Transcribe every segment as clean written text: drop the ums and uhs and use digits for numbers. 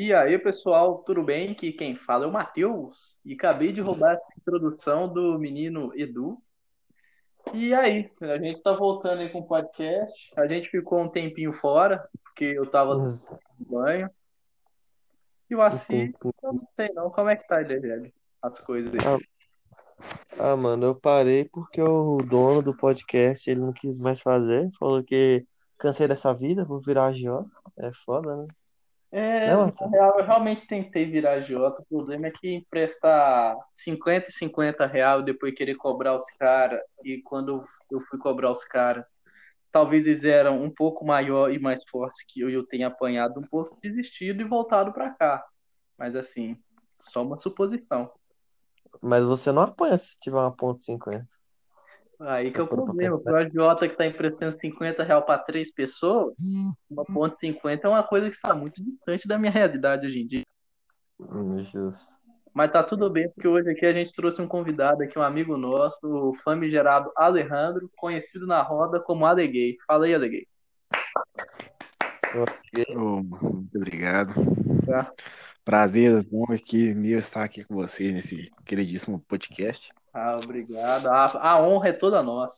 E aí, pessoal, tudo bem? Que quem fala é o Matheus e acabei de roubar essa introdução do menino Edu. E aí, a gente tá voltando aí com o podcast. A gente ficou um tempinho fora, porque eu tava no banho. E o Assi, eu não sei não, como é que tá ele, velho? As coisas aí. Mano, eu parei porque o dono do podcast, ele não quis mais fazer. Falou que cansei dessa vida, vou virar Jó. É foda, né? Na real, eu realmente tentei virar agiota. O problema é que emprestar 50 e 50 real e depois querer cobrar os caras. E quando eu fui cobrar os caras, talvez eles eram um pouco maior e mais fortes que eu tenha apanhado um pouco, desistido e voltado pra cá. Mas assim, só uma suposição. Mas você não apanha se tiver uma ponta 50. Aí que é o problema, porque o agiota que tá emprestando 50 reais para 3 pessoas, 1,50 é uma coisa que está muito distante da minha realidade hoje em dia. Jesus. Mas tá tudo bem, porque hoje aqui a gente trouxe um convidado aqui, um amigo nosso, o famigerado Alejandro, conhecido na roda como Aleguei. Fala aí, Aleguei. Muito obrigado. Tá. Prazer, bom aqui, meu estar aqui com vocês nesse queridíssimo podcast. Ah, obrigado. A honra é toda nossa.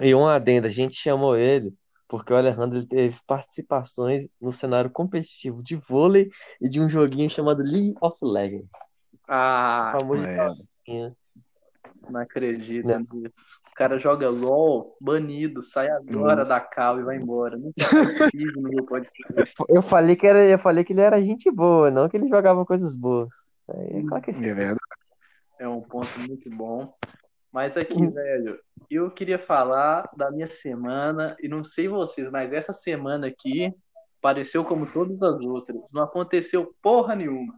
E um adendo, a gente chamou ele porque o Alejandro ele teve participações no cenário competitivo de vôlei e de um joguinho chamado League of Legends. Ah, não acredito nisso. O cara joga LOL, banido, sai agora da Cal e vai embora. Eu falei que ele era gente boa, não que ele jogava coisas boas. É verdade. É um ponto muito bom. Mas aqui, velho, eu queria falar da minha semana, e não sei vocês, mas essa semana aqui pareceu como todas as outras. Não aconteceu porra nenhuma.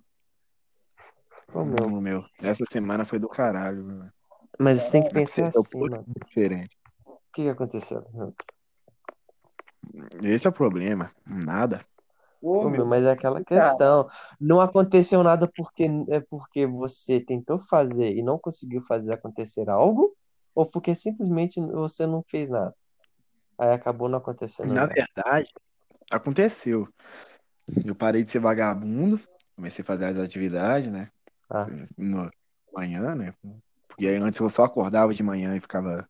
Meu. Essa semana foi do caralho, meu. Mas você tem que pensar assim, mano. Diferente. O que aconteceu? Esse é o problema. Nada. Mas é aquela questão. Não aconteceu nada porque você tentou fazer e não conseguiu fazer acontecer algo, ou porque simplesmente você não fez nada. Aí acabou não acontecendo nada. Na verdade, aconteceu. Eu parei de ser vagabundo, comecei a fazer as atividades, né? No manhã, né? Porque aí antes eu só acordava de manhã e ficava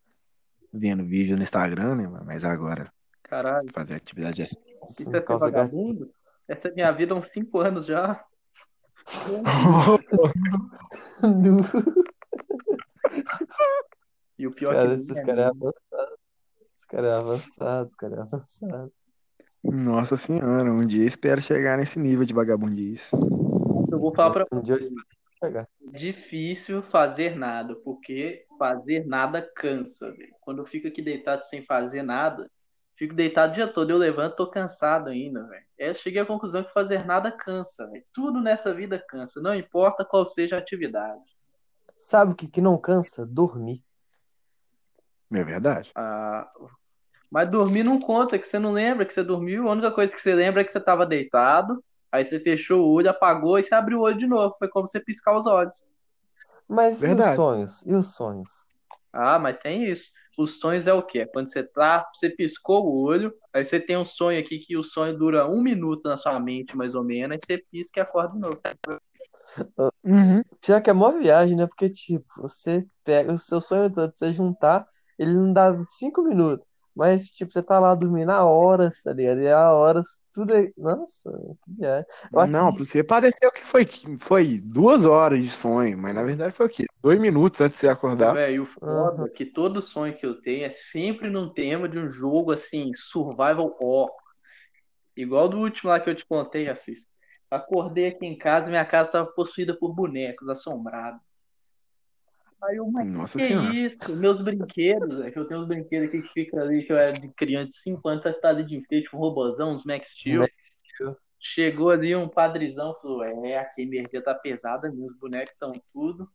vendo vídeo no Instagram, né? Mas agora. Caralho. Fazer atividade assim. Isso é ser vagabundo? Essa é minha vida há uns 5 anos já. E o pior é que Os caras é avançado. Nossa senhora, um dia espero chegar nesse nível de vagabundice. Eu vou falar pra vocês. Difícil fazer nada, porque fazer nada cansa, velho. Quando eu fico aqui deitado sem fazer nada, fico deitado o dia todo, eu levanto, tô cansado ainda, velho. Eu cheguei à conclusão que fazer nada cansa, velho. Tudo nessa vida cansa, não importa qual seja a atividade. Sabe o que não cansa? Dormir. É verdade. Mas dormir não conta, que você não lembra que você dormiu. A única coisa que você lembra é que você tava deitado, aí você fechou o olho, apagou e você abriu o olho de novo. Foi como você piscar os olhos. Mas verdade. E os sonhos? Ah, mas tem isso. Os sonhos é o quê? Quando você piscou o olho, aí você tem um sonho aqui que o sonho dura 1 minuto na sua mente, mais ou menos, aí você pisca e acorda de novo. Já que é mó viagem, né? Porque, tipo, você pega o seu sonho todo, você juntar, ele não dá 5 minutos. Mas, tipo, você tá lá dormindo há horas, tá ligado? E há horas, tudo aí. Nossa, que viagem. Não, pra você pareceu que foi 2 horas de sonho, mas na verdade foi o quê? 2 minutos antes de você acordar. Velho, o foda é que todo sonho que eu tenho é sempre num tema de um jogo, assim, survival horror. Igual do último lá que eu te contei, assista. Acordei aqui em casa e minha casa tava possuída por bonecos assombrados. Aí eu, mas nossa que senhora. Isso? Meus brinquedos, é que eu tenho uns brinquedos aqui que fica ali, que eu era de criança de 5 anos, tá ali de enfeite, um robôzão, uns Max Steel. Chegou ali um padrizão, falou, aqui a energia tá pesada, meus bonecos estão tudo, o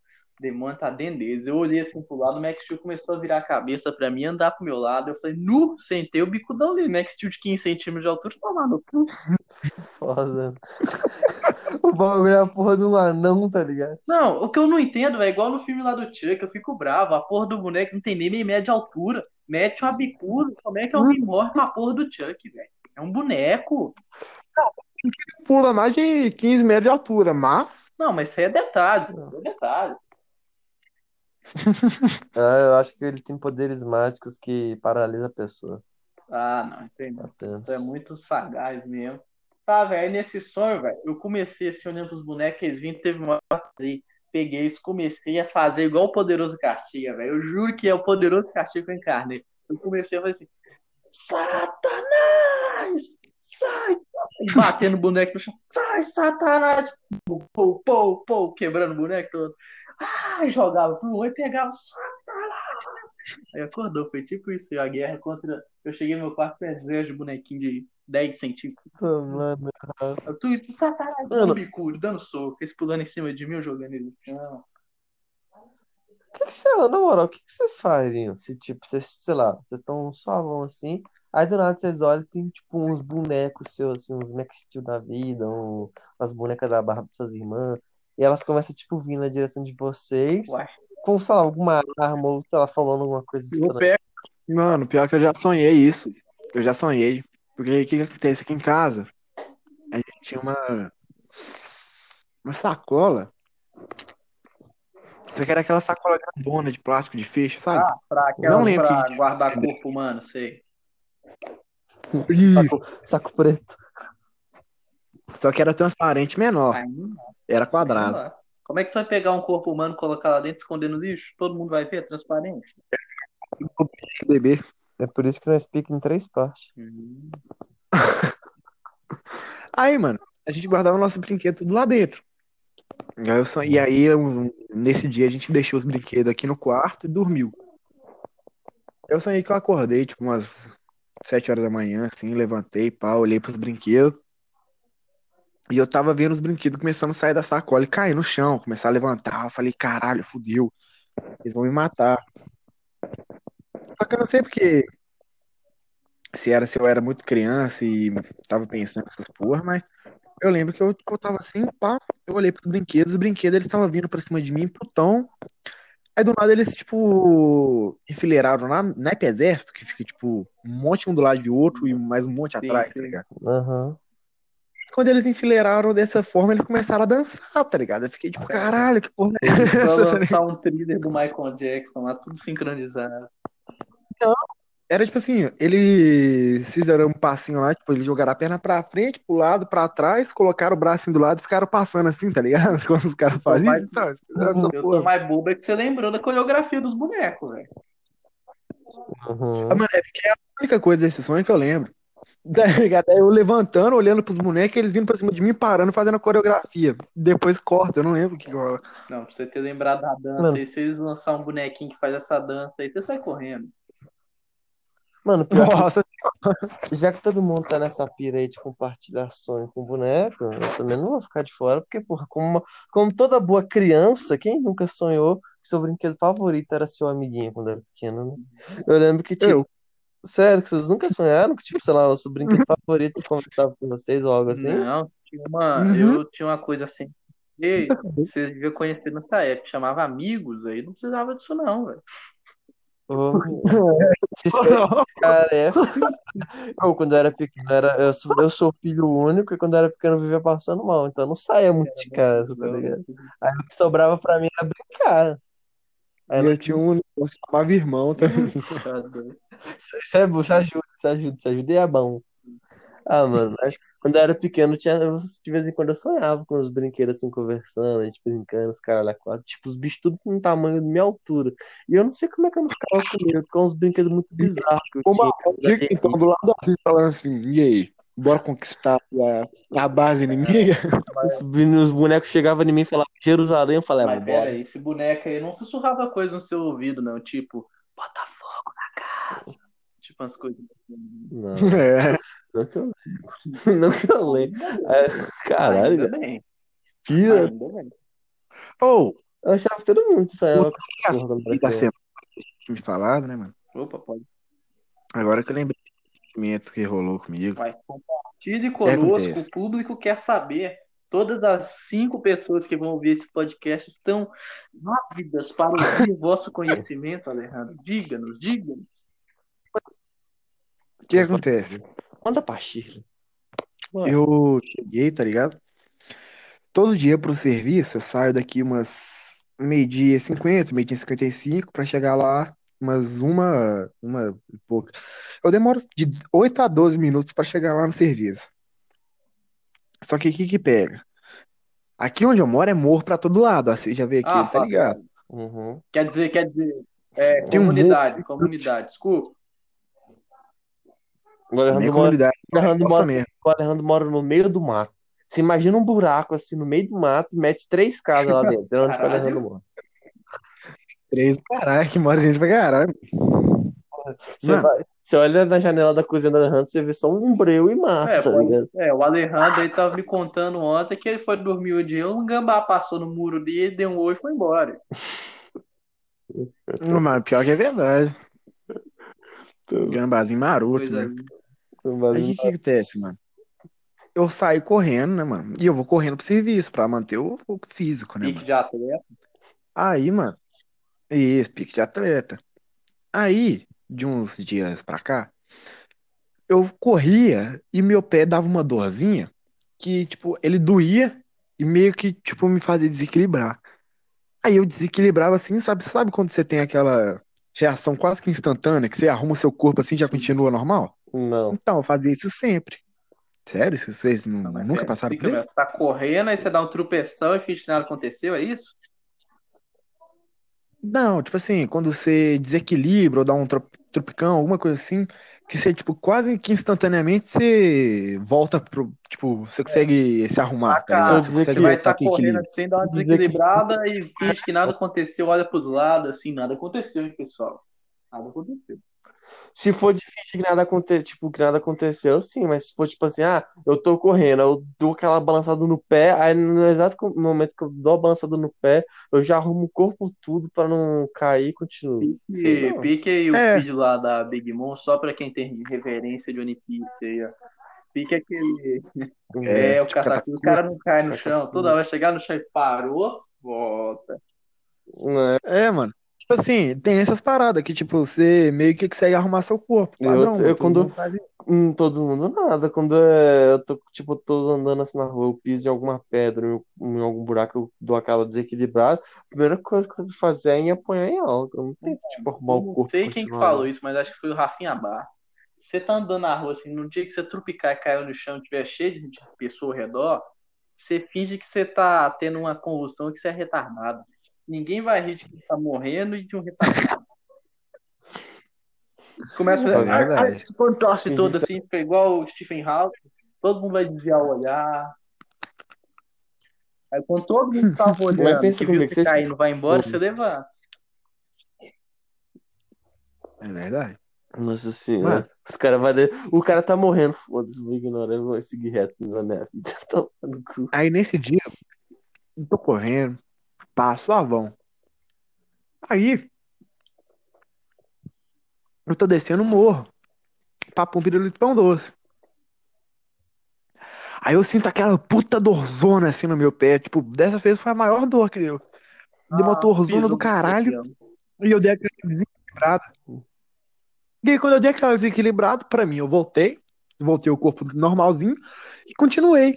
demônio tá dentro deles. Eu olhei assim pro lado, o Max Steel começou a virar a cabeça pra mim, andar pro meu lado, eu falei, nu, sentei o bicudão ali, Max Steel de 15 centímetros de altura, tá lá no cu. Foda. O bagulho é a porra do anão, tá ligado? Não, o que eu não entendo, velho, igual no filme lá do Chuck, eu fico bravo, a porra do boneco não tem nem meia de altura, mete uma bicuda, como é que alguém morre com a porra do Chuck, velho? É um boneco. Não, pula mais de 15 metros de altura, mas... Não, mas isso aí é detalhe, é detalhe. Ah, eu acho que ele tem poderes mágicos que paralisa a pessoa. Ah, não, entendi. Então é muito sagaz mesmo. Tá, velho, nesse sonho, velho, eu comecei assim, olhando pros bonecos, eles vinham, teve uma bateria, peguei isso, comecei a fazer igual o Poderoso Castilha, velho. Eu juro que é o Poderoso Castilha que eu encarnei. Eu comecei a fazer assim, Satanás! Sai! E batendo o boneco no chão, sai, Satanás! Pou, pou, pou, quebrando o boneco todo. Ah, jogava pro um e pegava, Satanás! Aí acordou, foi tipo isso, a guerra contra... Eu cheguei no meu quarto pezinho de bonequinho de 10 centímetros. Oh, mano. Eu tô satanás, mano. Bicudo, dando soco, eles pulando em cima de mim, eu jogando ele no chão. Que sei lá, na moral, o que vocês fariam? Se tipo, vocês, sei lá, vocês estão só vão assim, aí do nada vocês olham, tem tipo uns bonecos seus, assim, uns Max Steel da vida, umas bonecas da barra pra suas irmãs, e elas começam tipo vir na direção de vocês. Uai. Com, sei lá, alguma arma ou ela falando alguma coisa estranha. Mano, pior que eu já sonhei isso. Eu já sonhei. Porque o que acontece aqui em casa? A gente tinha uma sacola. Só que era aquela sacola grandona de plástico de fecho, sabe? Ah, não lembro pra que... guardar corpo humano, sei. Saco preto. Só que era transparente menor. Era quadrado. Como é que você vai pegar um corpo humano, colocar lá dentro, esconder no lixo? Todo mundo vai ver, é transparente. É por isso que nós pica em 3 partes. Aí, mano, a gente guardava o nosso brinquedo tudo lá dentro. E aí, nesse dia, a gente deixou os brinquedos aqui no quarto e dormiu. Eu sonhei que eu acordei, tipo, umas 7 horas da manhã, assim, levantei, pá, olhei pros brinquedos. E eu tava vendo os brinquedos começando a sair da sacola e cair no chão, começar a levantar. Eu falei, caralho, fudeu. Eles vão me matar. Só que eu não sei porque se eu era muito criança e tava pensando nessas porra, mas eu lembro que eu tava assim, pá, eu olhei pros brinquedos, os brinquedos eles estavam vindo pra cima de mim, putão. Aí do nada eles, tipo, enfileiraram lá, não é exército, que fica, tipo, um monte um do lado de outro e mais um monte atrás, tá ligado? Aham. Uhum. Quando eles enfileiraram dessa forma, eles começaram a dançar, tá ligado? Eu fiquei tipo, caralho, que porra é essa? Só lançar um thriller do Michael Jackson lá, tudo sincronizado. Não, era tipo assim, eles fizeram um passinho lá, tipo, eles jogaram a perna pra frente, pro lado, pra trás, colocaram o braço assim do lado e ficaram passando assim, tá ligado? Quando os caras fazem isso, então, eu tô mais bobo é que você lembrou da coreografia dos bonecos, velho. Uhum. Mano, é porque é a única coisa desse sonho que eu lembro. Eu levantando, olhando pros bonecos, eles vindo pra cima de mim, parando, fazendo a coreografia. Depois corta, eu não lembro o que rola. Não, pra você ter lembrado da dança, mano. Aí se eles lançarem um bonequinho que faz essa dança aí, você sai correndo. Mano, nossa, já que todo mundo tá nessa pira aí de compartilhar sonho com boneco, eu também não vou ficar de fora, porque, porra, como toda boa criança, quem nunca sonhou que seu brinquedo favorito era seu amiguinho quando era pequeno, né? Eu lembro que, tipo, sério, que vocês nunca sonharam que, tipo, sei lá, o seu brinquedo favorito comentava com vocês ou algo assim? Não, eu tinha uma coisa assim, que vocês deviam conhecer nessa época, chamava Amigos, aí não precisava disso não, velho. Quando eu era pequeno, eu sou filho único e quando eu era pequeno eu vivia passando mal, então eu não saía muito de casa, tá ligado? Aí o que sobrava pra mim era brincar. Aí eu tinha um negócio que chamava irmão também. Você ajuda e é bom. Ah, mano, acho que quando eu era pequeno, de vez em quando eu sonhava com os brinquedos assim, conversando, a gente brincando, os caras lá quatro, tipo, os bichos tudo com o tamanho da minha altura. E eu não sei como é que eu não ficava com medo, porque é uns brinquedos muito bizarros que eu tinha. Então, do lado da gente falando assim, e aí? Bora conquistar a base inimiga. Os bonecos chegavam em mim e falavam Jerusalém, eu falava, mas pera aí, esse boneco aí não sussurrava coisa no seu ouvido, não. Tipo, bota fogo na casa. Tipo, as coisas. Não. Não que eu lembro. Caralho. Ainda bem. Pira. Eu achava que todo mundo saiu. Me falado, né, mano? Opa, pode. Agora que eu lembrei. Que rolou comigo. Vai, compartilhe conosco, o público quer saber. Todas as 5 pessoas que vão ouvir esse podcast estão ávidas para ouvir vosso conhecimento, Alejandro. Diga-nos. O que acontece? Manda pra Castilha. Mano, Eu cheguei, tá ligado? Todo dia pro serviço, eu saio daqui umas meio-dia e 50, meio-dia e 55, pra chegar lá umas uma e pouco. Eu demoro de 8 a 12 minutos pra chegar lá no serviço. Só que o que que pega? Aqui onde eu moro é morro pra todo lado, assim, já veio aqui, ah, tá ligado? Uhum. quer dizer, é, Tem um morro, comunidade, desculpa. O Alejandro nem mora, comunidade, o Alejandro nossa mora, mesmo. o Alejandro mora no meio do mato. Você imagina um buraco assim no meio do mato, mete três casas lá dentro, é onde que o Alejandro Caralho. mora. Três, caralho, que mora gente pra caralho. Você, Mano, vai, você olha na janela da cozinha do Alejandro, você vê só um breu e mato, É, tá ligado? O Alejandro aí tava me contando ontem que ele foi dormir o dia, um gambá passou no muro dele, deu um olho e foi embora. mano, pior que é verdade. Gambazinho maroto Coisa mesmo. Aí o que que acontece, mano? Eu saio correndo, né, mano? E eu vou correndo pro serviço pra manter o físico, né, pique mano? de atleta. Aí, mano, isso, pique de atleta. Aí, de uns dias pra cá, eu corria e meu pé dava uma dorzinha que, tipo, ele doía e meio que, tipo, me fazia desequilibrar. Aí eu desequilibrava assim, sabe quando você tem aquela reação quase que instantânea, que você arruma seu corpo assim e já continua normal? Não. Então, eu fazia isso sempre. Sério? Vocês Não, mas nunca pera, passaram por explica mesmo. isso? Você tá correndo, aí você dá um tropeção e finge que nada aconteceu, é isso? Não, tipo assim, quando você desequilibra ou dá um tropicão, alguma coisa assim, que você, tipo, quase que instantaneamente você volta pro, tipo, você consegue se arrumar, tá ligado? Você Você consegue vai voltar estar pro correndo equilíbrio. assim, dá uma desequilibrada e finge que nada aconteceu, olha pros lados, assim, nada aconteceu, hein, pessoal? Nada aconteceu. Se for difícil que nada aconteceu, tipo, que nada aconteceu, sim, mas se for tipo assim, ah, eu tô correndo, eu dou aquela balançada no pé, aí no exato momento que eu dou a balançada no pé, eu já arrumo o corpo tudo pra não cair e continuo. Sei E não. pique aí o É, vídeo lá da Big Mom, só pra quem tem reverência de One Piece aí, ó. Pique aquele. É, É, o tipo, Katakuri, o Katakuri. cara não cai no chão, toda hora chegar no chão e parou, volta. Né? É, mano. Tipo assim, tem essas paradas que, tipo, você meio que consegue arrumar seu corpo, Eu, padrão, mano. eu Todo quando mundo faz isso. Todo mundo nada, quando eu tô, tipo, tô andando assim na rua, eu piso em alguma pedra, em algum buraco, eu dou aquela desequilibrada, a primeira coisa que eu vou fazer é me apoiar em algo. Eu não tento, tipo, arrumar o Eu não corpo sei quem que continuar falou não. isso, mas acho que foi o Rafinha Bar. Você tá andando na rua, assim, no dia que você trupicar e caiu no chão, tiver cheio de pessoa ao redor, você finge que você tá tendo uma convulsão e que você é retardado. Ninguém vai rir de quem tá morrendo e de um retardado. Começa a É fazer, verdade. Contorce todo assim, fica igual o Stephen Hawking, todo mundo vai desviar o olhar. Aí quando todo mundo tava Mas olhando, pensa que viu comigo, você vocês. caindo, vai embora, você levanta. É verdade. Nossa Mano, senhora. Os cara vai. O cara tá morrendo, foda-se, vou ignorar, eu vou seguir reto na minha vida. Tomando cu. aí nesse dia, eu tô correndo, passo avão. Aí, eu tô descendo o morro, papo um pirulito pão doce. Aí eu sinto aquela puta dorzona assim no meu pé. Tipo, dessa vez foi a maior dor que deu. Deu uma Ah, dorzona do pisou no caralho coqueiro. e eu dei aquela desequilibrada. E aí, quando eu dei aquela desequilibrada, pra mim, eu voltei o corpo normalzinho e continuei.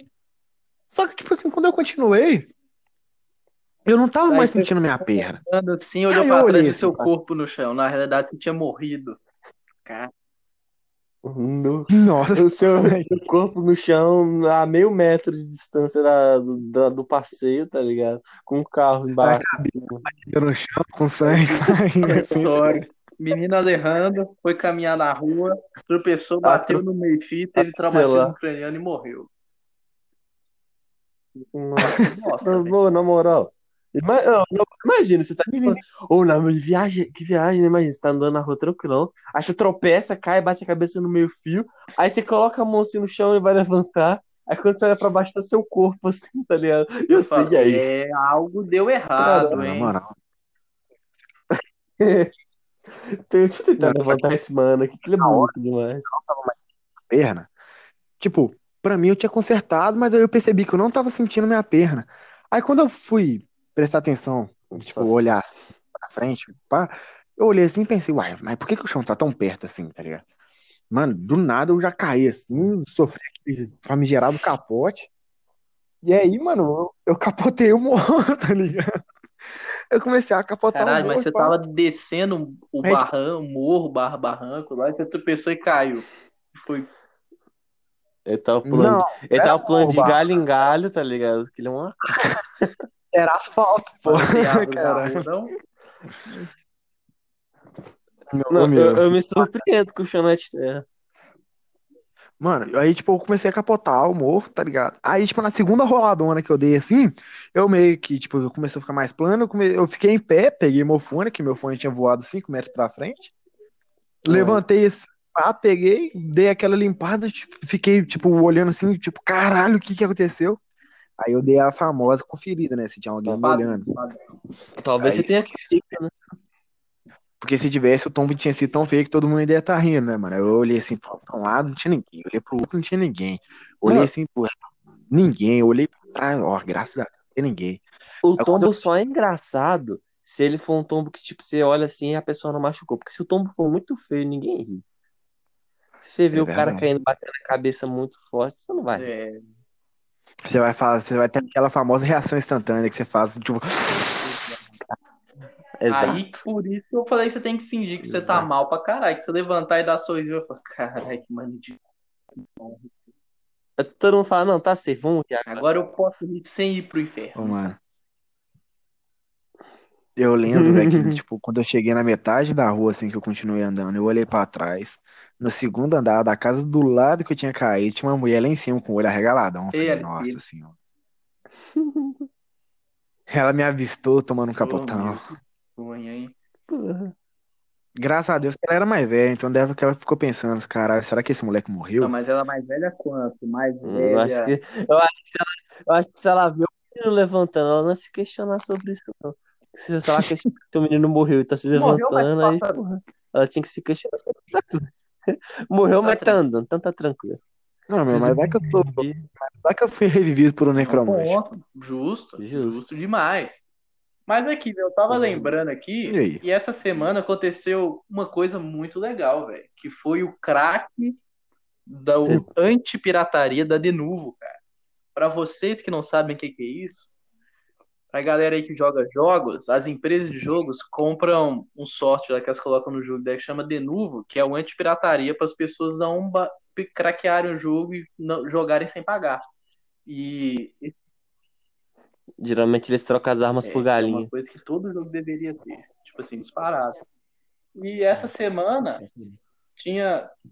Só que, tipo assim, quando eu continuei, eu não tava Aí mais você sentindo minha perna. andando assim, olhou Aí eu pra trás olhei do assim, seu cara. corpo no chão. Na realidade, você tinha morrido. Cara, No, nossa, o seu, velho. seu corpo no chão a meio metro de distância do passeio, tá ligado? Com o carro A embaixo. cabeça batida no chão, com sangue saindo assim, tá ligado? aleatório. Menino Alejandro foi caminhar na rua, tropeçou, bateu no meio-fio, teve traumatismo Atropelar. craniano e morreu. Nossa, Nossa, velho. Pô, na moral. Imagina, você tá Menino, ou na viagem, que viagem, né? Imagina, você tá andando na rua tranquilão, aí você tropeça, cai, bate a cabeça no meio fio, aí você coloca a mão assim no chão e vai levantar, aí quando você olha pra baixo tá seu corpo assim, tá ligado? E Eu eu sei, falo, e aí? Algo deu errado, mano, na hein? moral. Deixa eu tentar Mano, sabe levantar esse mano aqui, que ele é na hora bonito demais. perna? Tipo, pra mim eu tinha consertado, mas aí eu percebi que eu não tava sentindo minha perna. Aí quando eu fui prestar atenção, tipo, Nossa, olhar assim pra frente, pá, eu olhei assim e pensei, uai, mas por que que o chão tá tão perto assim, tá ligado? Mano, do nada eu já caí assim, sofri famigerado capote. E aí, mano, eu capotei o morro, tá ligado? Eu comecei a capotar o morro. Caralho, mas você tava descendo o barranco, o morro, barranco lá, e você tropeçou e caiu. Foi... Ele tava pulando, não, ele tava pulando de galho em galho, tá ligado? Aquilo é uma... Era asfalto, pô. Caralho, não? Não, eu me surpreendo com o chão de terra. Mano, aí, tipo, eu comecei a capotar o morro, tá ligado? Aí, tipo, na segunda roladona que eu dei, assim, eu meio que, tipo, eu comecei a ficar mais plano, eu fiquei em pé, peguei meu fone, que meu fone tinha voado 5 metros pra frente, levantei esse pá, peguei, dei aquela limpada, tipo, fiquei, tipo, olhando assim, tipo, caralho, o que aconteceu? Aí eu dei a famosa conferida, né, se tinha alguém me olhando. Talvez aí, você tenha que ser, né? Porque se tivesse, o tombo tinha sido tão feio que todo mundo ia estar rindo, né, mano? Eu olhei assim, pra um lado não tinha ninguém. Olhei pro outro, não tinha ninguém. Olhei assim, pô, ninguém. Olhei pra trás, ó, graças a Deus, não tinha ninguém. O tombo só é engraçado se ele for um tombo que, tipo, você olha assim e a pessoa não machucou. Porque se o tombo for muito feio, ninguém ri. Se você vê o cara caindo, batendo a cabeça muito forte, você não vai. É. Você vai ter aquela famosa reação instantânea que você faz, tipo... Exato. Aí, por isso que eu falei que você tem que fingir que você tá mal pra caralho. Que você levantar e dar sorriso, eu falo, caralho, que mano de... Todo mundo fala, não, tá safe, vamos rir agora. Agora eu posso ir sem ir pro inferno. Ô, mano. Eu lembro, velho, que, tipo, quando eu cheguei na metade da rua, assim, que eu continuei andando, eu olhei pra trás, no segundo andar da casa do lado que eu tinha caído, tinha uma mulher lá em cima com o olho arregaladão. Eu falei, nossa senhora. Ela me avistou tomando um capotão. Graças a Deus que ela era mais velha, então deve que ela ficou pensando, caralho, será que esse moleque morreu? Não, mas ela é mais velha quanto? Mais velha. Eu acho que se ela viu o menino levantando, ela não se questionar sobre isso, não. Se ela questiona que o menino morreu e tá se levantando, aí porra, ela tinha que se questionar. Morreu, mas tá andando, então tá tranquilo. Não, meu, mas vai que eu fui revivido por um necromante. Justo demais. Mas aqui, eu tava lembrando aqui, e essa semana aconteceu uma coisa muito legal, velho, que foi o craque da antipirataria da Denuvo, cara. Pra vocês que não sabem o que é isso, pra galera aí que joga jogos, as empresas de jogos compram um software que elas colocam no jogo, daí que chama Denuvo, que é o antipirataria para as pessoas não craquearem o jogo e jogarem sem pagar. E... geralmente eles trocam as armas por galinha. É uma coisa que todo jogo deveria ter. Tipo assim, disparado. E essa semana,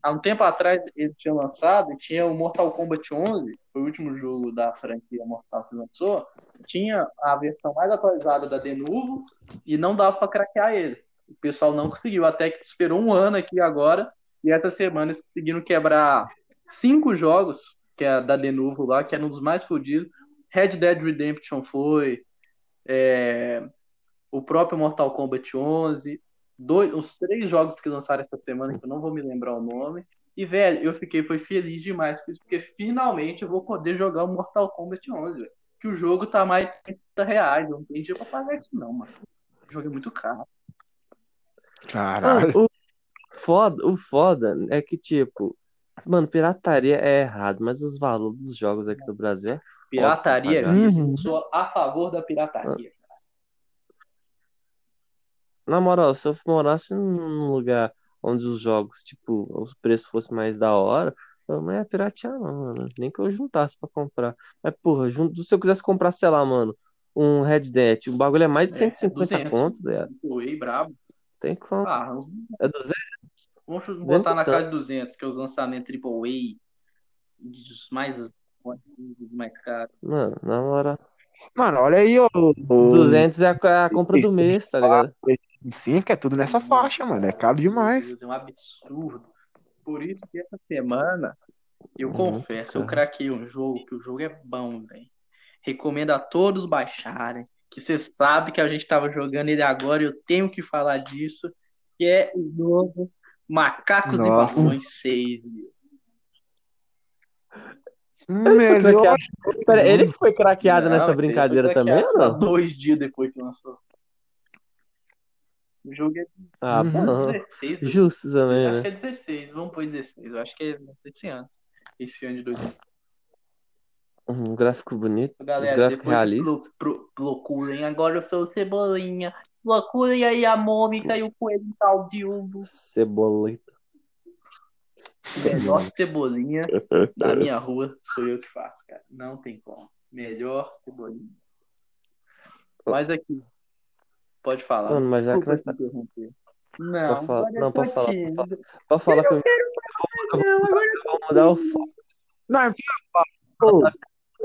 há um tempo atrás, ele tinha lançado, tinha o Mortal Kombat 11, foi o último jogo da franquia Mortal que lançou, tinha a versão mais atualizada da Denuvo e não dava pra craquear ele. O pessoal não conseguiu, até que esperou um ano aqui agora, e essa semana eles conseguiram quebrar 5 jogos, que é da Denuvo lá, que era um dos mais fodidos. Red Dead Redemption foi, o próprio Mortal Kombat 11, os 3 jogos que lançaram essa semana, que eu não vou me lembrar o nome. E, velho, eu foi feliz demais com isso, porque finalmente eu vou poder jogar o Mortal Kombat 11, velho. Que o jogo tá mais de R$100, não tem dinheiro pra pagar isso não, mano. O jogo é muito caro. Caralho. O foda é que, tipo, mano, pirataria é errado, mas os valores dos jogos aqui do Brasil é... Pirataria, eu sou a favor da pirataria. Na moral, se eu morasse num lugar onde os jogos, tipo, os preços fossem mais da hora, eu não ia piratear, não, mano. Nem que eu juntasse pra comprar. Mas, porra, se eu quisesse comprar, sei lá, mano, um Red Dead, o bagulho é mais de 150 contos, velho. Oi, brabo. Tem como. É 200? Vamos botar na casa de 200, que é os lançamentos AAA dos mais caro. Mano, na hora. Mano, olha aí, ó. 200 é a compra do mês, tá ligado? Sim, que é tudo nessa faixa, mano. É caro demais. Deus, é um absurdo. Por isso que essa semana, eu confesso, cara, eu craquei um jogo, que o jogo é bom, velho. Recomendo a todos baixarem, que você sabe que a gente tava jogando ele agora e eu tenho que falar disso, que é o novo Macacos e Bafões 6, meu. Melhor... Pera, ele que foi craqueado nessa brincadeira também, ou não? 2 dias depois que lançou. O jogo é... Ah, 16. Justo também, né? Acho que é 16, vamos pôr 16. Eu acho que é esse ano. esse ano de 2000. Um gráfico bonito. Galera, depois procurem. Agora eu sou o Cebolinha. Procurem aí a Mônica e o coelho tal de Hugo. Ceboleta. Melhor Cebolinha da minha rua sou eu que faço, cara. Não tem como. Melhor Cebolinha. Mas aqui. Pode falar. Mano, mas já que nós tá... Não, falar, não, pode falar. Pode falar que eu vou mudar o foco. Não,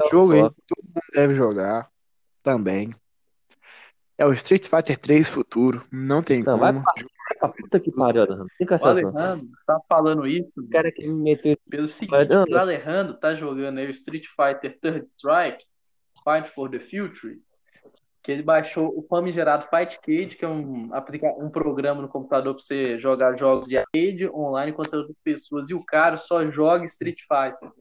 jogo aí, todo mundo deve jogar também. É o Street Fighter 3 futuro. Não tem como. Vai pra puta que pariu, Alejandro. Fica o Alejandro tá falando isso. O cara que me meteu pelo seguinte, o Alejandro tá jogando aí o Street Fighter Third Strike, Fight for the Future, que ele baixou o famigerado Fightcade, que é um programa no computador pra você jogar jogos de arcade online contra outras pessoas, e o cara só joga Street Fighter.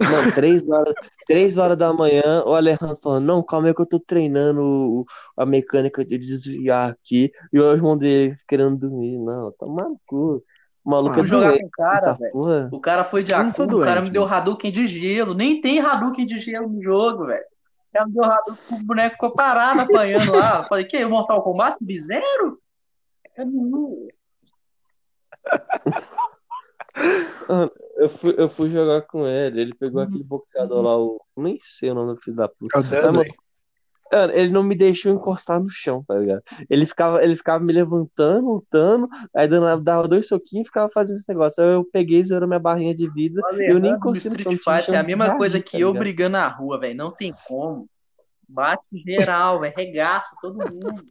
Mano, 3 horas da manhã, o Alejandro falando, não, calma aí que eu tô treinando a mecânica de desviar aqui, e o irmão dele querendo dormir. Não, tá maluco. O maluco é jogar com o cara, velho. O cara foi de acordo, o cara me deu Hadouken de gelo. Nem tem Hadouken de gelo no jogo, velho. O cara me deu Hadouken, o boneco ficou parado apanhando lá. Eu falei, que? Mortal Kombat B0? É Denuvo. Eu fui jogar com ele. Ele pegou aquele boxeador lá, nem sei o nome do filho da puta. Ele não me deixou encostar no chão, tá ligado? Ele ficava me levantando, lutando, aí dava 2 soquinhos e ficava fazendo esse negócio. Aí eu peguei e zerou minha barrinha de vida. Olha, eu nem consigo. Street Fighter é a mesma coisa que eu brigando na rua, velho. Não tem como. Bate geral, velho. Regaça todo mundo.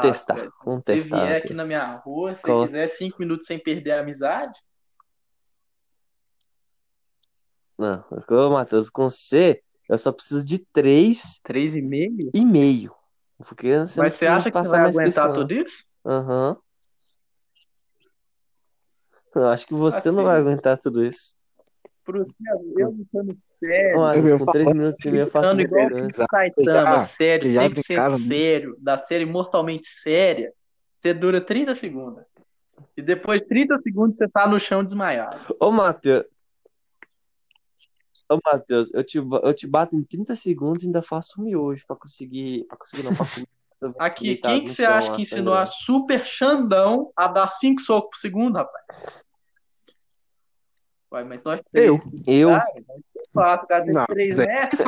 Testar. Vamos testar. Se vier aqui na minha rua, se quiser 5 minutos sem perder a amizade. Não, ô, Matheus, com C, eu só preciso de 3. 3,5? E meio. Porque você mas você acha que você vai aguentar tudo isso? Aham. Uhum. Eu acho que você não vai aguentar tudo isso. Pro eu lutando sério. Mano, com 3 minutos e meio eu faço igual o Saitama, sério, 100% sério, da série mortalmente séria, você dura 30 segundos. E depois de 30 segundos você tá no chão desmaiado. Ô, Matheus... Ô, Matheus, eu te bato em 30 segundos e ainda faço um miojo pra conseguir... Aqui, quem que você acha que ensinou a Super Xandão a dar 5 socos por segundo, rapaz? Ué, mas nós 3. Eu? Tá? Nós 4, cada vez 3 metros.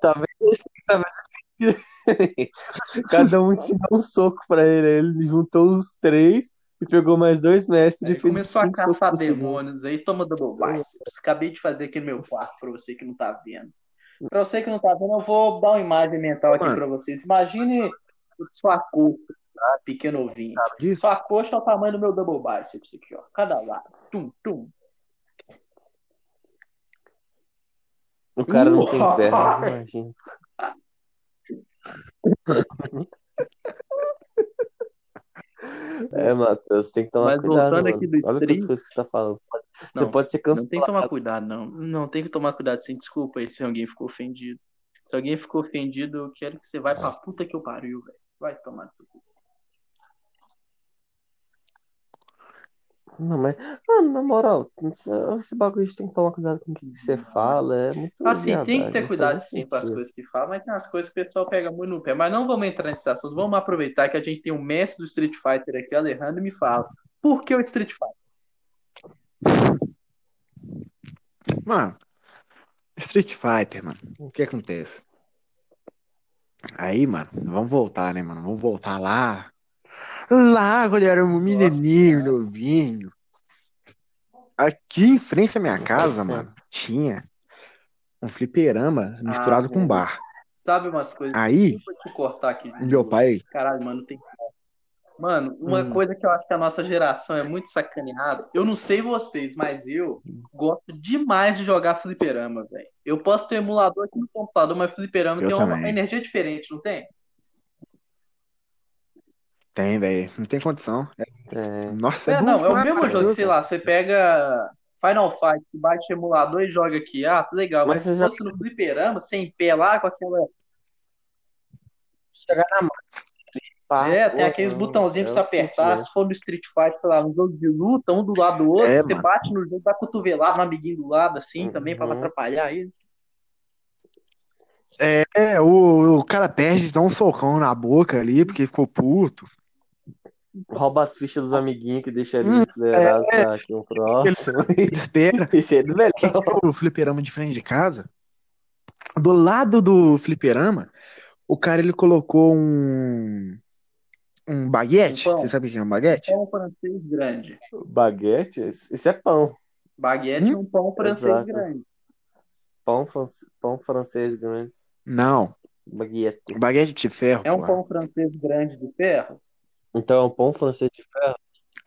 Talvez... Cada um ensinou um soco pra ele. Ele juntou os 3... E pegou mais 2 mestres e fez começou a caçar demônios aí, toma double bice. Acabei de fazer aqui no meu quarto pra você que não tá vendo. Pra você que não tá vendo, eu vou dar uma imagem mental aqui pra vocês. Imagine sua coxa, tá? Pequeno ovinho. Sua coxa é o tamanho do meu double bice aqui, ó. Cada lado. Tum, tum. O cara não tem pernas, imagina. É, Matheus, tem que tomar cuidado. Mas voltando aqui do olha as coisas que você tá falando. Não, você pode ser cancelado. Não tem que tomar cuidado, não. Não tem que tomar cuidado, sim. Desculpa aí se alguém ficou ofendido. Se alguém ficou ofendido, eu quero que você vá pra puta que eu pariu, velho. Vai tomar no seu cu. Não, mas... Mano, na moral, esse bagulho a gente tem que tomar cuidado com o que você fala. É muito assim, verdade, tem que ter cuidado sim com as coisas que fala, mas tem umas coisas que o pessoal pega muito no pé. Mas não vamos entrar nesse assunto, vamos aproveitar que a gente tem um mestre do Street Fighter aqui, Alejandro, e me fala. Por que o Street Fighter? Mano, Street Fighter, mano, o que acontece? Aí, mano, vamos voltar, né, mano? Vamos voltar lá. Lá, quando eu era um menininho, novinho, aqui em frente à minha casa, mano, tinha um fliperama misturado com bar. Sabe umas coisas? Aí, te cortar aqui, meu pai... Caralho, mano, tem... Mano, uma coisa que eu acho que a nossa geração é muito sacaneada, eu não sei vocês, mas eu gosto demais de jogar fliperama, velho. Eu posso ter um emulador aqui no computador, mas fliperama tem uma energia diferente, não tem? Tem, velho. Não tem condição. Nossa, é não, é o mesmo jogo, sei lá, você pega Final Fight, bate o emulador e joga aqui. Ah, tá legal. Mas se fosse no fliperama, sem pé lá, com aquela... Chegar na mão. Pá, é, tem aqueles botãozinhos pra você apertar. Se for no Street Fighter, sei lá, um jogo de luta, um do lado do outro, você mano. Bate no jogo, dá cotovelada no amiguinho do lado, assim, também, pra atrapalhar aí. É, o cara perde de dar um socão na boca ali, porque ficou puto. Rouba as fichas dos amiguinhos que deixa ali acelerado pra aqui um próximo. Ele espera. Esse é do melhor. O fliperama de frente de casa, do lado do fliperama, o cara ele colocou um baguete. Um você sabe o que é um baguete? Um pão francês grande. Baguete? Esse é pão. Baguete é um pão francês grande. Pão francês grande. Não. Baguete. Baguete de ferro. É um pão francês grande de ferro? Então é um pão francês de ferro?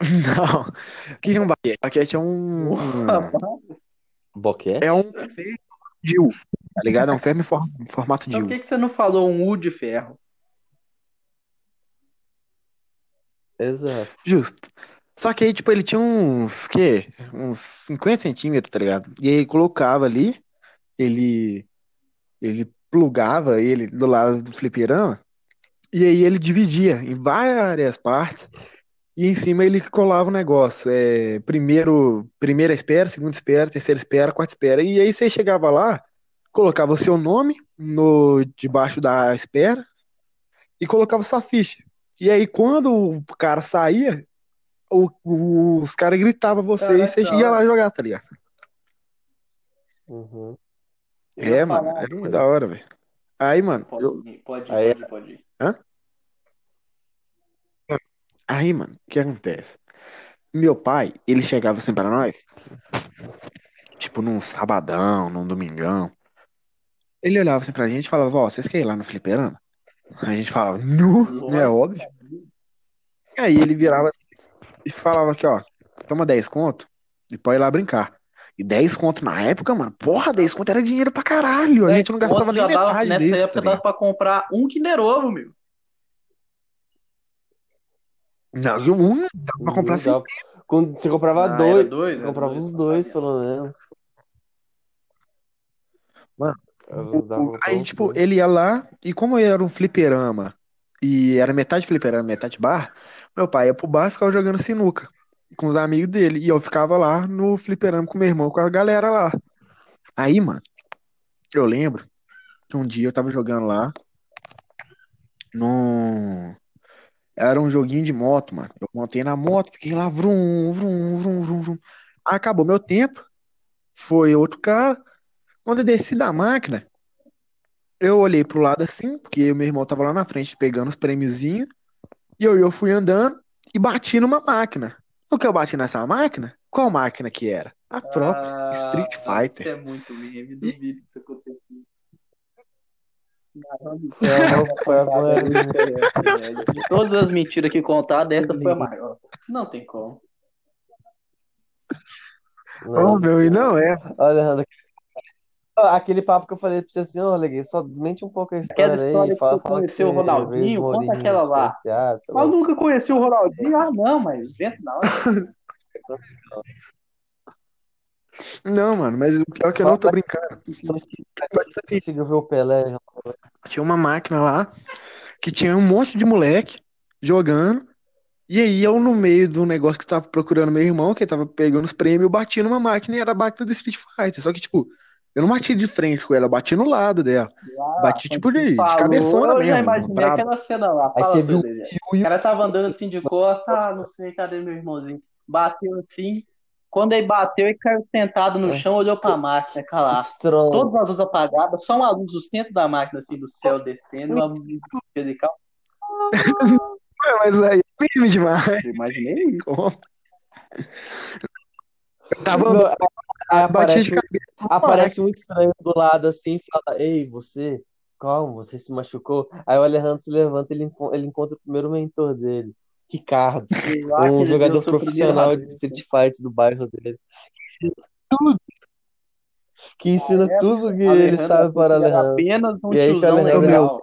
Não. O que é um baguete? Baguete é um... Boquete? É um ferro de U, tá ligado? É um ferro em formato de U. Então por que você não falou um U de ferro? Exato. Justo. Só que aí, tipo, ele tinha uns 50 centímetros, tá ligado? E aí ele colocava ali, ele plugava ele do lado do fliperama, e aí ele dividia em várias partes, e em cima ele colava o negócio. Primeira espera, segunda espera, terceira espera, quarta espera. E aí você chegava lá, colocava o seu nome debaixo da espera e colocava sua ficha. E aí quando o cara saía, os caras gritavam você e você ia lá jogar, tá ligado? Uhum. É, mano, era muito da hora, velho. Aí, mano... Pode ir. Hã? Aí, mano, o que acontece? Meu pai, ele chegava assim pra nós, tipo, num sabadão, num domingão. Ele olhava assim pra gente e falava, ó, vocês querem ir lá no fliperama? Aí a gente falava, não é óbvio? Aí ele virava assim e falava aqui, ó, toma 10 conto e pode ir lá brincar. E 10 conto na época, mano, porra, 10 conto era dinheiro pra caralho. A gente não gastava nem metade desse. Nessa época dava pra comprar um Kinder Ovo, meu. Não, um dava pra comprar 5. Quando você comprava dois. Você comprava os dois, pelo menos. Mano, aí tipo, ele ia lá, e como era um fliperama, e era metade fliperama, metade bar, meu pai ia pro bar e ficava jogando sinuca com os amigos dele, e eu ficava lá no fliperama com meu irmão, com a galera lá. Aí, mano, eu lembro que um dia eu tava jogando lá era um joguinho de moto, mano. Eu montei na moto, fiquei lá, vrum, vrum, vrum, vrum, vrum. Acabou meu tempo, foi outro cara. Quando eu desci da máquina, eu olhei pro lado assim, porque meu irmão tava lá na frente pegando os prêmiozinhos, e eu fui andando e bati numa máquina. O que eu bati nessa máquina? Qual máquina que era? A própria Street Fighter. Isso é muito meme, duvido que isso aconteceu. De todas as mentiras que contaram, essa foi a maior. Não tem como. Não, meu, e não é. Olha, Alejandro, aquele papo que eu falei pra você assim, ó, Aleguei, só mente um pouco a história. Aquela história aí, que tu conheceu o Ronaldinho, conta aquela lá. Eu nunca conheci o Ronaldinho, não, mas dentro da hora. Não, mano, mas o pior é que eu não tô brincando. Conseguiu ver o Pelé? Tinha uma máquina lá que tinha um monte de moleque jogando, e aí eu no meio do negócio que tava procurando meu irmão, que tava pegando os prêmios, eu bati numa máquina e era a máquina do Street Fighter, só que tipo, eu não bati de frente com ela, eu bati no lado dela. Bati tipo de cabeçona mesmo. Eu já imaginei aquela cena lá. Aí você viu o cara tava andando assim de costa, não sei, cadê meu irmãozinho? Bateu assim, quando ele bateu e caiu sentado no chão, olhou pra máquina, calado. Todas as luzes apagadas, só uma luz no centro da máquina, assim, do céu descendo, uma luz musical. Mas aí é meme demais. Imaginei como. Eu tava andando. Aparece um estranho do lado assim e fala, ei, você, calma, você se machucou? Aí o Alejandro se levanta e ele encontra o primeiro mentor dele, Ricardo, um jogador profissional de Street Fighter do bairro dele, que ensina tudo que ele sabe para Alejandro. Apenas um tiozão legal.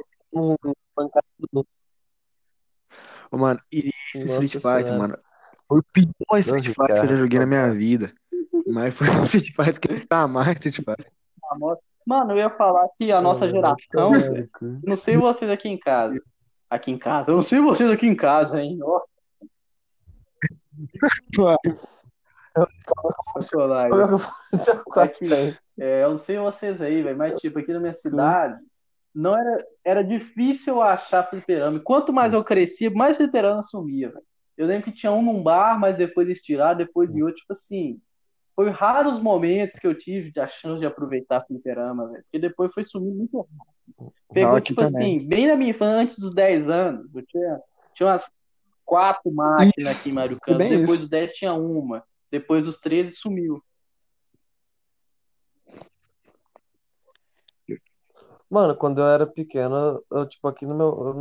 Mano, e esse Street Fighter, mano, foi o pior Street Fighter que eu já joguei na minha vida. Mas foi o Street Fighter que tá mais Street Fighter. Mano, eu ia falar que a nossa geração, não sei vocês aqui em casa, aqui em casa. Eu não sei vocês aqui em casa, hein? Ó. Eu não sei vocês aí, velho, mas tipo, aqui na minha cidade não era difícil achar fliperama. Quanto mais eu crescia, mais fliperama sumia, velho. Eu lembro que tinha um num bar, mas depois eles tiraram, depois em outro, tipo assim. Foi raros momentos que eu tive a chance de aproveitar fliperama, velho. Porque depois foi sumindo muito rápido. Pegou, tipo também. Assim, bem na minha infância, antes dos 10 anos. Eu tinha umas 4 máquinas aqui em Mário Campos. Depois dos 10 tinha uma. Depois dos 13 sumiu. Mano, quando eu era pequeno, eu, tipo, aqui no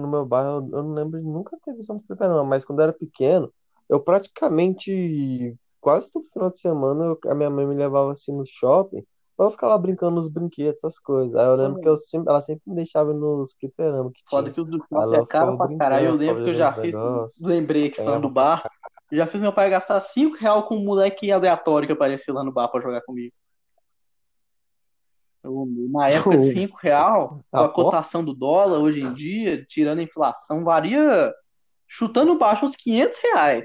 meu bairro, eu não lembro, nunca teve som de fliperama, mas quando eu era pequeno, eu praticamente, quase todo final de semana, a minha mãe me levava, assim, no shopping, pra eu ficar lá brincando nos brinquedos, essas coisas. Aí eu lembro que ela sempre me deixava nos fliperamas que tinha. Foda que o do shopping é caro pra caralho, eu lembro que eu já fiz, lembrei que falando do bar, eu já fiz meu pai gastar R$5 com um moleque aleatório que apareceu lá no bar pra jogar comigo. Na época, R$5, com a cotação do dólar, hoje em dia, tirando a inflação, varia, chutando baixo, uns R$500.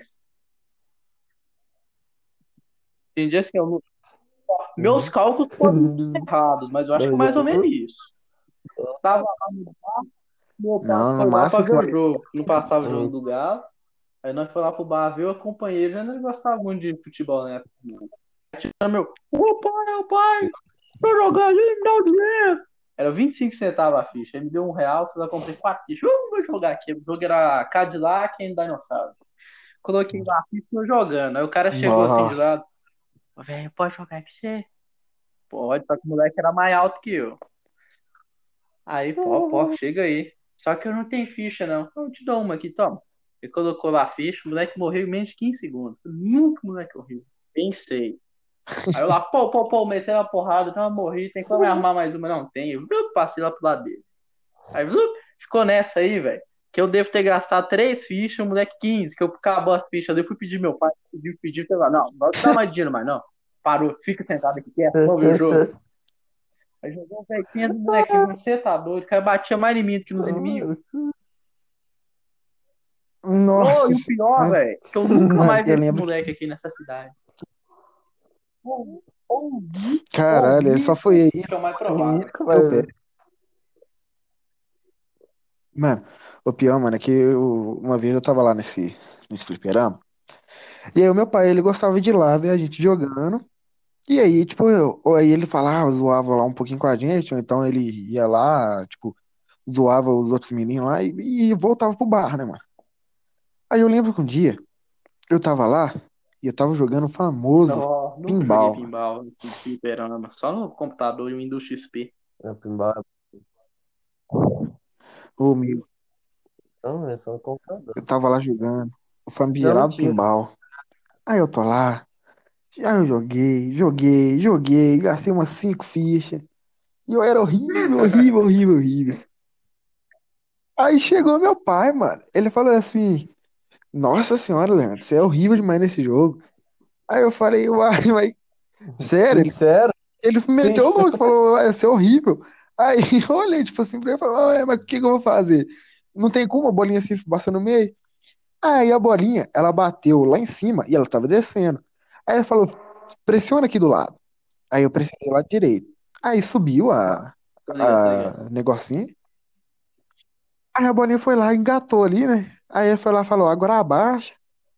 Entendi assim, meus cálculos podem ser errados, mas eu acho que mais ou menos isso. Eu tava lá no bar, meu pai foi lá pra ver o jogo, não passava o jogo do Galo, aí nós foi lá pro bar ver, eu acompanhei, eu não gostava muito de futebol, né? Meu pai... Pra jogar ali, me dá o dinheiro. Era 25 centavos a ficha. Aí me deu R$1, eu comprei 4 fichas. Vou jogar aqui. O jogo era Cadillac e Dinossauro. Coloquei lá a ficha e tô jogando. Aí o cara chegou assim de lado. Velho, pode jogar aqui você? Pode, só que o moleque era mais alto que eu. Aí, pô, chega aí. Só que eu não tenho ficha, não. Eu te dou uma aqui, toma. Ele colocou lá a ficha, o moleque morreu em menos de 15 segundos. Nunca o moleque morreu. Pensei. Aí eu lá, metendo uma porrada, tava morrendo, tem como armar mais uma? Não tem. Passei lá pro lado dele. Aí ficou nessa aí, velho. Que eu devo ter gastado 3 fichas, o moleque 15, que eu acabou as fichas. Eu fui pedir meu pai, pedi, sei lá. Não dá mais dinheiro mais, não. Parou, fica sentado aqui, quieto, vamos ver o jogo. Aí jogou um velhinho do moleque, você tá doido, o cara batia mais em mim do que nos inimigos. Nossa. E o pior, velho, que eu nunca mais vi esse moleque aqui nessa cidade. Caralho, só foi aí que é o mais provável. Mano, o pior, mano, é que uma vez eu tava lá nesse fliperama. E aí o meu pai, ele gostava de ir lá ver a gente jogando. E aí, tipo, aí ele falava, zoava lá um pouquinho com a gente. Ou então ele ia lá, tipo, zoava os outros meninos lá e voltava pro bar, né, mano? Aí eu lembro que um dia eu tava lá e eu tava jogando o famoso Pinball. Só no computador e o Windows XP. É, Pinball. Ô, meu. Não, é só no computador. Eu tava lá jogando. O famigerado Pinball. Aí eu tô lá. Aí eu joguei. Gastei umas 5 fichas. E eu era horrível. Aí chegou meu pai, mano. Ele falou assim... Nossa senhora, Leandro, você é horrível demais nesse jogo. Aí eu falei, uai, sério? Ele meteu o louco e falou, uai, você é horrível. Aí eu olhei, tipo assim, pra ele e falei, uai, mas o que eu vou fazer? Não tem como a bolinha assim passa no meio? Aí a bolinha, ela bateu lá em cima e ela tava descendo. Aí ele falou, pressiona aqui do lado. Aí eu pressionei do lado direito. Aí subiu a negocinho. Aí a bolinha foi lá e engatou ali, né? Aí ele foi lá e falou, agora abaixa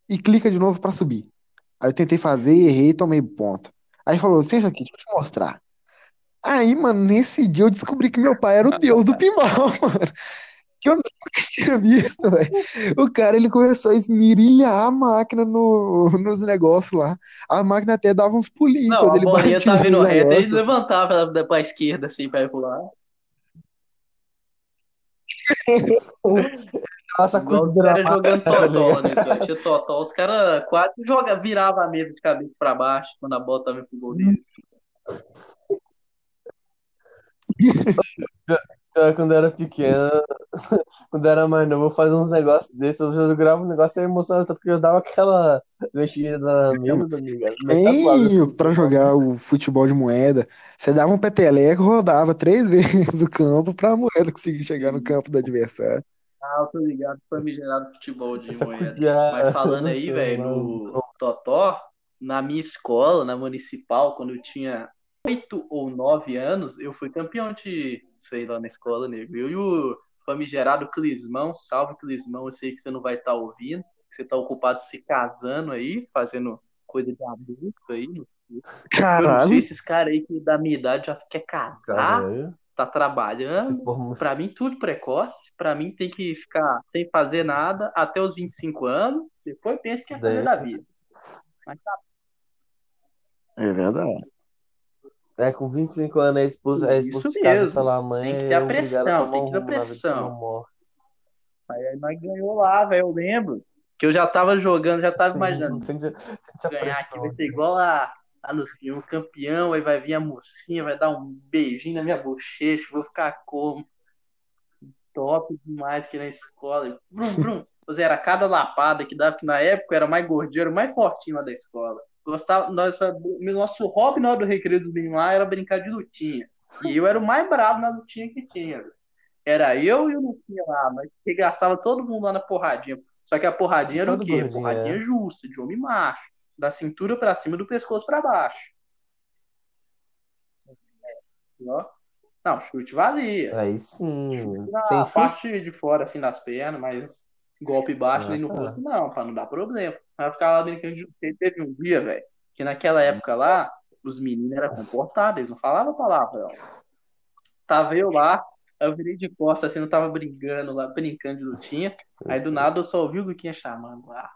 e clica de novo pra subir. Aí eu tentei fazer, errei, tomei ponto. Aí falou, senta aqui, deixa eu te mostrar. Aí, mano, nesse dia eu descobri que meu pai era o deus do pinball, mano. Que eu nunca tinha visto, velho. O cara, ele começou a esmirilhar a máquina nos negócios lá. A máquina até dava uns pulinhos. Não, quando ele batia. A bolinha tava indo reto, ele levantava pra esquerda, assim, pra ir pular. Nossa, os caras jogando totó, né? Tinha totó. Os caras quase viravam a mesa de cabeça pra baixo quando a bola tava pro gol deles. Quando eu era mais novo, eu fazia uns negócios desses. Eu gravo um negócio e emocionado, porque eu dava aquela mexida na mesa, amiga. Pra jogar o futebol de moeda, você dava um peteleco, rodava 3 vezes o campo pra moeda conseguir chegar no campo do adversário. Ah, eu tô ligado, famigerado futebol de Essa moeda. Mas cuidada, eu falando não aí, sei, velho, no mano. Totó, na minha escola, na municipal, quando eu tinha 8 ou 9 anos, eu fui campeão de, sei lá, na escola, nego. Eu e o famigerado Clismão, salve Clismão, eu sei que você não vai estar ouvindo, que você tá ocupado se casando aí, fazendo coisa de adulto aí. Eu não sei, Caralho, esses caras aí que da minha idade já quer casar, caralho. tá Se trabalhando, formou. pra mim tudo precoce, pra mim tem que ficar sem fazer nada até os 25 anos, depois pensa o que é Isso fazer daí da vida. Mas tá É verdade. é com 25 anos é expulso isso de casa mesmo, pela mãe tem que ter e a obrigado a pressão, tomar tem um que ter a rumo na vida que você não pressão. morre. Aí nós ganhou lá, velho, eu lembro que eu já tava jogando, já tava imaginando, Sente a ganhar aqui vai pressão. ser igual lá no filme, o campeão, aí vai vir a mocinha, vai dar um beijinho na minha bochecha, vou ficar como top demais aqui na escola. E brum, brum. Ou seja, era cada lapada que dava, que na época eu era mais gordinho, era o mais fortinho lá da escola. Gostava, nosso hobby na hora do recreio dos meninos lá era brincar de lutinha. E eu era o mais bravo na lutinha que tinha, velho. Era eu e o Luquinha lá, mas regaçava todo mundo lá na porradinha. Só que a porradinha era o Todo quê? gordinho, Porradinha justa, de homem macho. Da cintura pra cima, do pescoço pra baixo. Ó. Não, chute valia. Aí sim. Chute na Sem chute? parte de fora, assim, das pernas, mas golpe baixo nem no Ah, rosto, não, pra não dar problema. Mas eu ficava lá brincando de juteiro. Teve um dia, velho, que naquela época lá, os meninos eram comportados, eles não falavam palavrão. Tava eu lá, eu virei de costas, assim, não tava brincando lá, brincando de lutinha. Aí do nada eu só ouvi o Luquinha chamando lá.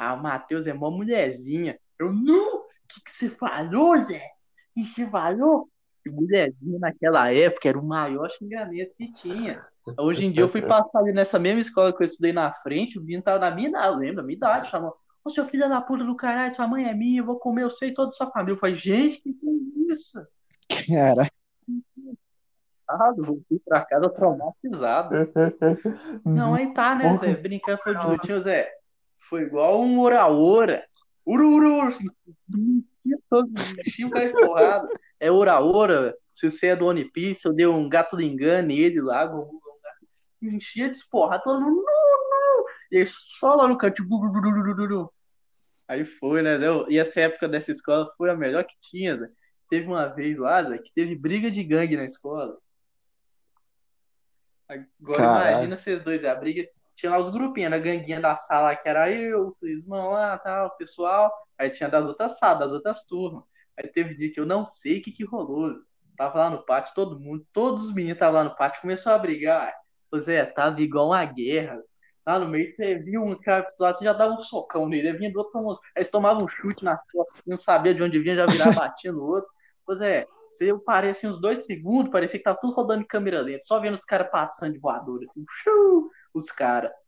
Ah, o Matheus é mó mulherzinha. Eu, não! O que que você falou, Zé? O que você falou? E mulherzinha naquela época era o maior xingamento que tinha. Hoje em dia eu fui passar ali nessa mesma escola que eu estudei na frente, o menino tava na minha idade, lembra? Minha idade, chamou. Ô, seu filho é da puta do caralho, sua mãe é minha, eu vou comer, eu sei toda a sua família. Eu falei, gente, que é isso? Cara. Ah, eu voltei pra casa traumatizado. Não, aí tá, né, Zé? Porra, Brincando foi de lutinho, Zé. Foi igual um ora-ora. Uru-uru, assim, bichinho cai porrada. É ora-ora. Se você é do One Piece, eu dei um gato de engano nele lá. Enchia de esporrada. Todo mundo, não. E aí, só lá no canto. Gurururururu. Aí foi, né, Zé? E essa época dessa escola foi a melhor que tinha, Zé. Teve uma vez lá, Zé, que teve briga de gangue na escola. Agora Caralho. imagina vocês dois, Zé, a briga. Tinha lá os grupinhos, a ganguinha da sala que era eu, o Clismão lá, tal, o pessoal. Aí tinha das outras salas, das outras turmas. Aí teve dia que eu não sei o que que rolou. Tava lá no pátio, todo mundo, todos os meninos estavam lá no pátio, começou a brigar. Ô Zé, tava igual uma guerra. Lá no meio você via um cara pro lado, você já dava um socão nele. Aí vinha do outro, aí eles tomavam um chute na costas, não sabia de onde vinha, já virava, batia no outro. Ô Zé, você parei assim uns 2 segundos, parecia que tava tudo rodando em câmera lenta, só vendo os caras passando de voador, assim, shoo!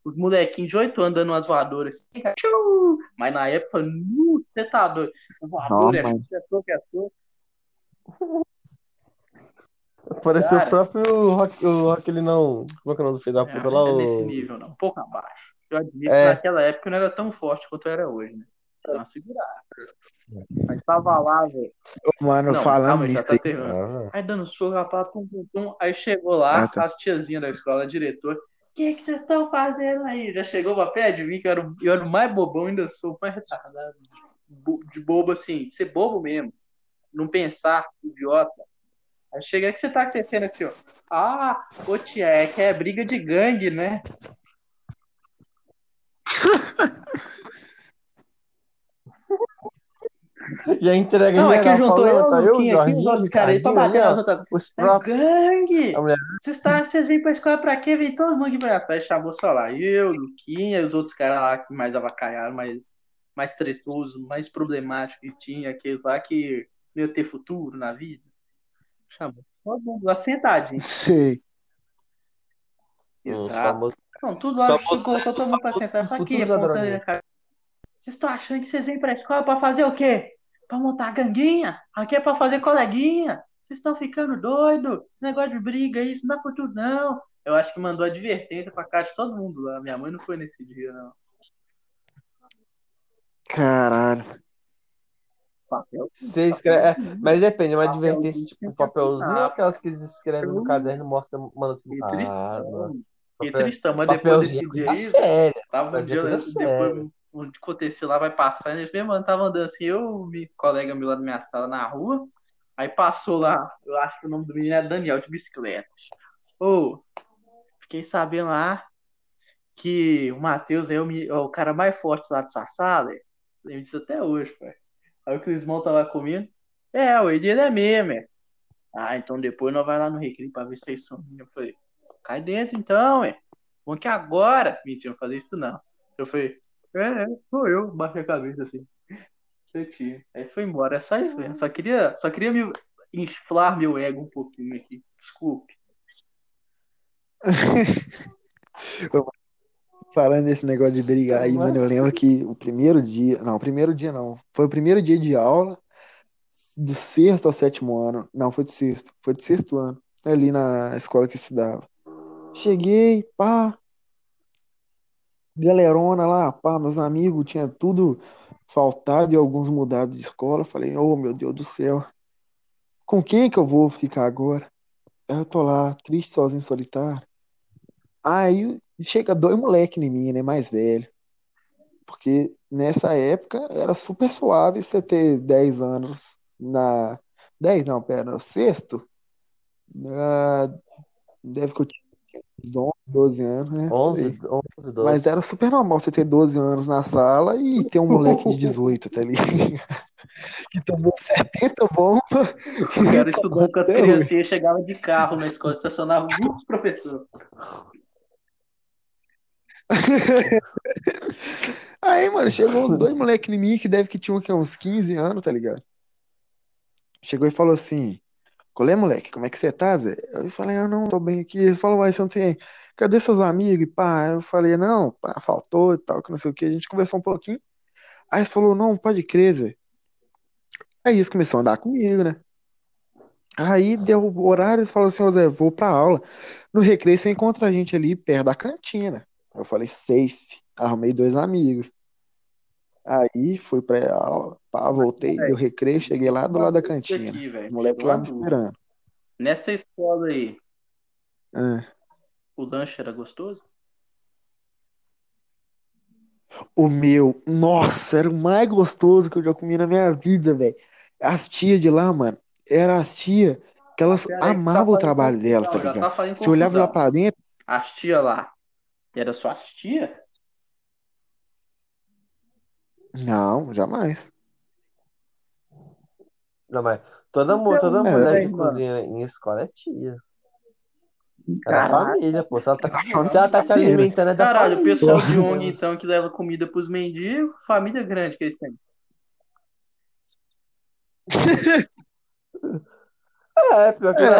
Os molequinhos de 8 anos dando umas voadoras assim, tchau! Mas na época, nu, você tá doido. Voador é Toma. pessoa que é sua. Pareceu o Cara, próprio Rock, o Rock, ele não. Como é que é o nome do filho da puta lá? não é nesse nível, não. Um pouco abaixo. Eu admito que É. naquela época eu não era tão forte quanto eu era hoje, né? Dá uma segurada. Mas tava lá, velho. Mano, Não, mas falando calma aí, já nisso tá aí. terminando. Ah, Aí dando soco, rapaz, pum, pum, pum. Aí chegou lá, tá. as tiazinhas da escola, a diretora. O que que vocês estão fazendo aí? Já chegou pra pé de mim, que eu era o mais bobão, ainda sou o mais retardado. De bobo, assim, de ser bobo mesmo. Não pensar, idiota. Aí chega, o que você tá acontecendo assim, ó? Ah, ô tia, é que é briga de gangue, né? Já entrega Não, é que geral, juntou eu, falou, tá o eu, o Luquinha aqui, os Jorginho, outros o caras aí, pra Tardinho bater ali, nas ó. outras. Os É props. gangue! A mulher Vocês vêm pra escola pra quê? Vem todo mundo aqui pra trás. Chamou só lá. Eu, Luquinha, os outros caras lá que mais avacalharam, mais tretoso, mais problemático que tinha, aqueles lá que não ia ter futuro na vida. Chamou todo mundo lá sentadinho. sei. O Exato. famoso Então, tudo lá, Só colocou todo mundo pra sentar. Pra quê? futuro da Apontando ali droguinha. na cara. Vocês estão achando que vocês vêm pra escola pra fazer o quê? Pra montar ganguinha? Aqui é pra fazer coleguinha? Vocês estão ficando doido? Negócio de briga, isso não dá por tudo, não. Eu acho que mandou advertência pra casa de todo mundo lá. Minha mãe não foi nesse dia, não. Caralho. Papel? Você escreve. Papel? Mas depende, é uma advertência, Papelzinho tipo, um tinha que papelzinho ou assinar. aquelas que eles escrevem no caderno e mostra, manda assim. Fiquei Ah, mano. tristão. E tristão, mas depois desse dia tá aí, sério, tava um dia, depois o que aconteceu lá vai passar, e mesmo ano tava andando assim, eu e colega meu lá da minha sala na rua, aí passou lá, eu acho que o nome do menino é Daniel, de bicicleta. Fiquei sabendo lá que o Matheus é o cara mais forte lá da sua sala, ele me disse até hoje, pai. Aí o Clismão tava comigo, ele é mesmo, então depois nós vai lá no recreio pra ver se vocês são. Eu falei, cai dentro então, bom que agora, mentira, não fazer isso não. Eu falei, sou eu, baixei a cabeça assim. Aí foi embora, é só isso mesmo, só queria me inflar meu ego um pouquinho aqui, desculpe. Falando desse negócio de brigar aí, mano, eu lembro que foi o primeiro dia de aula, do sexto ao sétimo ano, não, foi do sexto ano, ali na escola que eu estudava. Cheguei, pá, galerona lá, pá, meus amigos, tinha tudo faltado e alguns mudado de escola, falei, meu Deus do céu, com quem que eu vou ficar agora? Aí eu tô lá, triste, sozinho, solitário. Aí chega dois moleques em mim, né, mais velho. Porque nessa época era super suave você ter 10 anos na... 10 não, pera, sexto? Deve que eu tinha 11, 12 anos, né? 11, 12. Mas era super normal você ter 12 anos na sala e ter um moleque de 18, tá ligado? Que tomou 70 bombas. O cara estudou com as criancinhas, chegava de carro na escola, estacionava muitos professores. Aí, mano, chegou dois moleques em mim que deve que tinham aqui uns 15 anos, tá ligado? Chegou e falou assim: colê, moleque, como é que você tá, Zé? Eu falei, eu não tô bem aqui. Ele falou, mas você não tem. Cadê seus amigos? E pá, eu falei, não, pá, faltou e tal, que não sei o que. A gente conversou um pouquinho. Aí ele falou, não, pode crer, Zé. Aí eles começaram a andar comigo, né? Aí deu o horário, eles falaram assim, Zé, vou pra aula. No recreio você encontra a gente ali perto da cantina. Eu falei, safe. Arrumei dois amigos. Aí fui pra aula, pá, voltei, deu recreio, cheguei lá do lado da cantina. O moleque lá me esperando. Nessa escola aí, o lanche era gostoso? O meu, nossa, era o mais gostoso que eu já comi na minha vida, velho. As tias de lá, mano, era as tias que elas amavam o trabalho delas, tá ligado? Você olhava lá pra dentro... As tias lá. Era só as tias? Não, jamais. Não, mas toda mulher que cozinha em escola é tia. Era família, pô. Se ela tá te alimentando, é da família. Caralho, o pessoal de ONG, então, que leva comida pros mendigos, família grande que eles têm. Pior que eles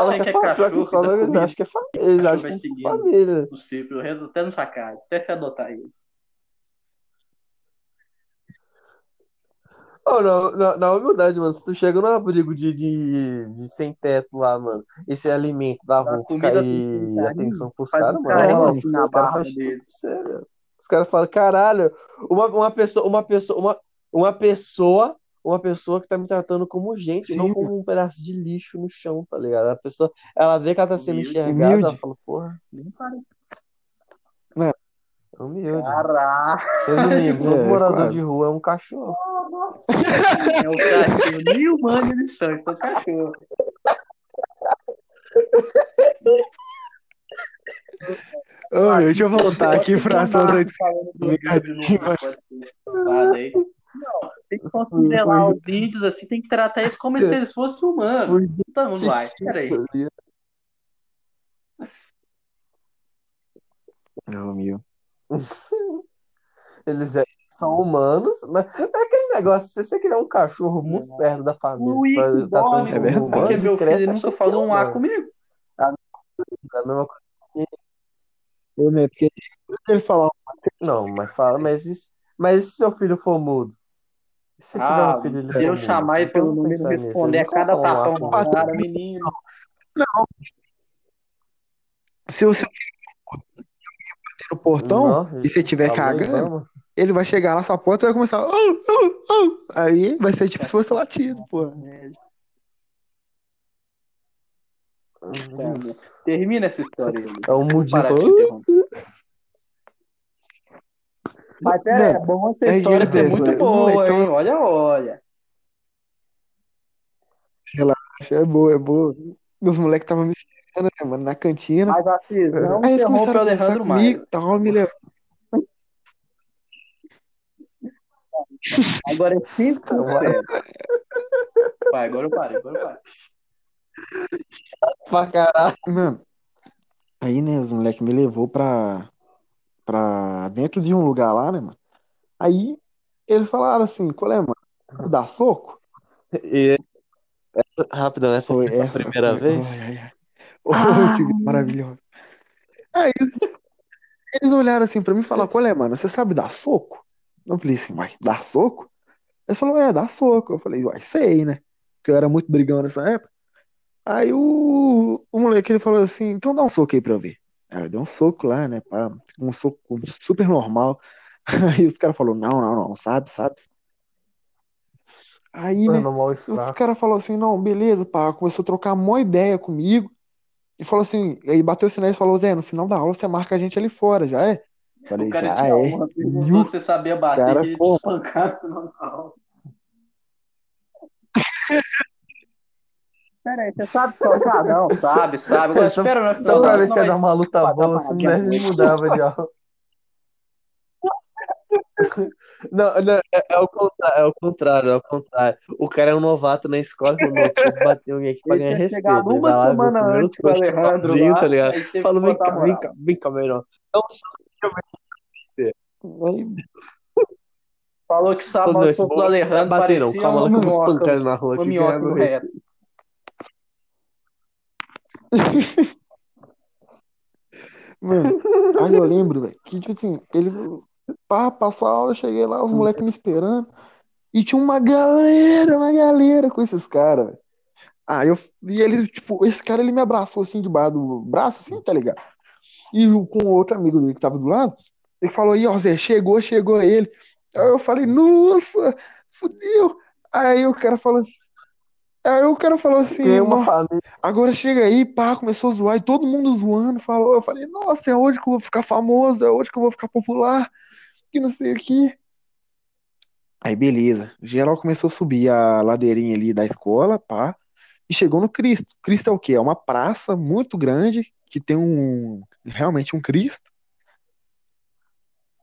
acham que é família. Eles acham que é família. Possível, eu rezo até na sua casa, até se adotar ele. Na humildade, mano, se tu chega num abrigo de sem teto lá, mano, esse alimento da roupa e atenção pros caras, mano, os caras falam, caralho, uma pessoa que tá me tratando como gente, não como um pedaço de lixo no chão, tá ligado? A pessoa, ela vê que ela tá sendo enxergada, ela fala, porra, nem parei. Humilde. Caraca! Todo morador de rua é um cachorro. É um cachorro. Nem humano eles são, eles são cachorro. Deixa eu voltar aqui pra sua noite. Não, tem que considerar os índios assim, tem que tratar eles como se eles fossem humanos. Então vamos lá, peraí. Não, meu. Eles são humanos, mas é aquele negócio, se você criar um cachorro muito perto da família, é verdade. Meu filho nunca falou um A comigo. A mesma coisa. É porque ele fala, não, mas fala, mas se seu filho for mudo, se tiver um filho, se eu chamar ele pelo nome, responder a cada tapão do cara, menino. Não. Se o seu filho no portão, e se tiver cagando, ele vai chegar lá na sua porta e vai começar. Aí vai ser tipo se fosse latido, pô. Termina essa história aí. É um mudinho. Mas é bom essa história, que é muito boa, hein? Olha. Relaxa, é boa. Meus moleques estavam me esquecendo, né, mano? Na cantina. Mas assim, não aí eles começaram a conversar comigo, tal, me levando. Agora é 5. Vai, agora eu parei. Pra caralho, mano. Aí, né, os moleques me levou pra dentro de um lugar lá, né, mano? Aí eles falaram assim, qual é, mano? Dá soco? E rapidão, essa foi a primeira vez? Ai. Que maravilhoso. Aí eles olharam assim pra mim e falaram, qual é, mano? Você sabe dar soco? Eu falei assim, mas dá soco? Ele falou, dá soco. Eu falei, uai, sei, né? Porque eu era muito brigão nessa época. Aí o moleque, ele falou assim, então dá um soco aí pra eu ver. Aí eu dei um soco lá, né, pá, um soco super normal. Aí os caras falaram, não, sabe. Aí, né, os caras falaram assim, não, beleza, pá, começou a trocar uma ideia comigo. E falou assim, aí bateu o sinal e falou, Zé, no final da aula você marca a gente ali fora, já é? Falei, o cara já é. Uma, você sabia bater, cara, e espancar no final da aula. Peraí, você sabe soltar? Não, sabe. Agora, espera, não. Só pra ver se ia dar uma luta boa, se não me mudava de aula. Não, é o contrário. O cara é um novato na escola, falou, eu preciso bater alguém aqui pra ganhar respeito. Ele vai lá, viu, primeiro trouxa, Alejandro, tá ligado? Falou, vem cá, melhor. Então, só que falou que sábado eu sou o Alejandro, baterão. Calma lá que eu vou espancar ele na rua aqui. Mano, aí eu lembro, velho, que tipo assim, ele passou a aula, eu cheguei lá, os moleques me esperando, e tinha uma galera com esses caras, velho. Aí e ele, tipo, esse cara, ele me abraçou assim, debaixo do braço, assim, tá ligado? E com outro amigo dele que tava do lado, ele falou, aí, ó, Zé, chegou ele. Aí eu falei, nossa, fudeu. Aí o cara falou assim, agora chega aí, pá, começou a zoar, e todo mundo zoando, falou, eu falei, nossa, é hoje que eu vou ficar famoso, é hoje que eu vou ficar popular, que não sei o que. Aí beleza, geral começou a subir a ladeirinha ali da escola, pá, e chegou no Cristo. Cristo é o quê? É uma praça muito grande, que tem realmente um Cristo.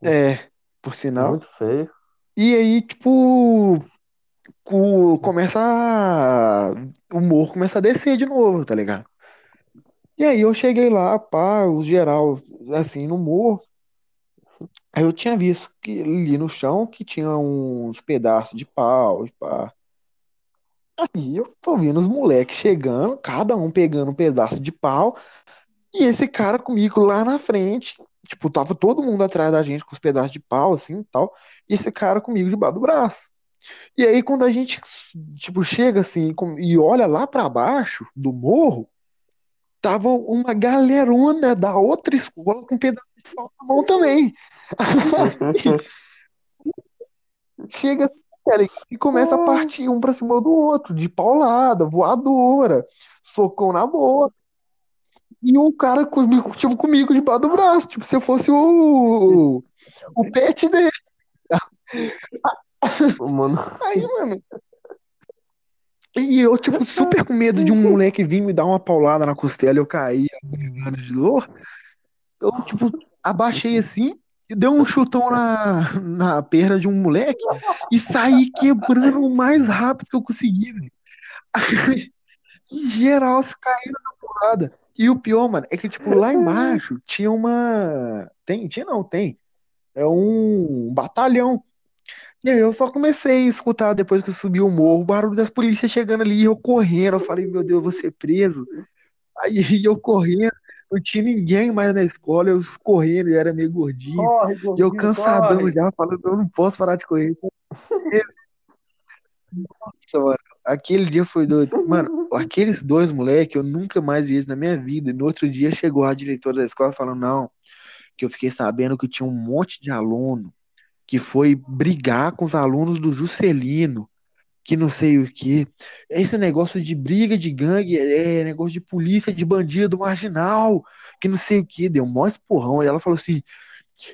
É, por sinal. Muito feio. E aí, tipo... o morro começa a descer de novo, tá ligado? E aí eu cheguei lá, pá, o geral, assim, no morro. Aí eu tinha visto que ali no chão que tinha uns pedaços de pau, pá. Aí eu tô vendo os moleques chegando, cada um pegando um pedaço de pau, e esse cara comigo lá na frente, tipo, tava todo mundo atrás da gente com os pedaços de pau, assim, e tal, e esse cara comigo debaixo do braço. E aí quando a gente, tipo, chega assim e olha lá pra baixo do morro, tava uma galerona da outra escola com um pedaço de pau na mão também. Chega assim, cara, e começa a partir um pra cima do outro, de paulada, voadora, socão na boca. E o cara comigo debaixo do braço, tipo, se eu fosse o pet dele. Mano. Aí, mano. E eu, tipo, super com medo de um moleque vir me dar uma paulada na costela e eu caí de dor. Eu, tipo, abaixei assim e dei um chutão na perna de um moleque e saí quebrando o mais rápido que eu consegui, velho. Em geral, se caindo na porrada. E o pior, mano, é que, tipo, lá embaixo tinha uma. Tem. É um batalhão. E aí eu só comecei a escutar, depois que eu subi o morro, o barulho das polícias chegando ali, eu correndo, eu falei, meu Deus, eu vou ser preso. Aí eu correndo, não tinha ninguém mais na escola, eu correndo, eu era meio gordinho, e eu cansadão já, falando, eu não posso parar de correr. Nossa, mano, aquele dia foi doido. Mano, aqueles dois moleques, eu nunca mais vi eles na minha vida, e no outro dia chegou a diretora da escola falando, não, que eu fiquei sabendo que tinha um monte de aluno que foi brigar com os alunos do Juscelino, que não sei o quê. Esse negócio de briga de gangue, é negócio de polícia, de bandido, marginal, que não sei o quê. Deu um maior esporrão. E ela falou assim,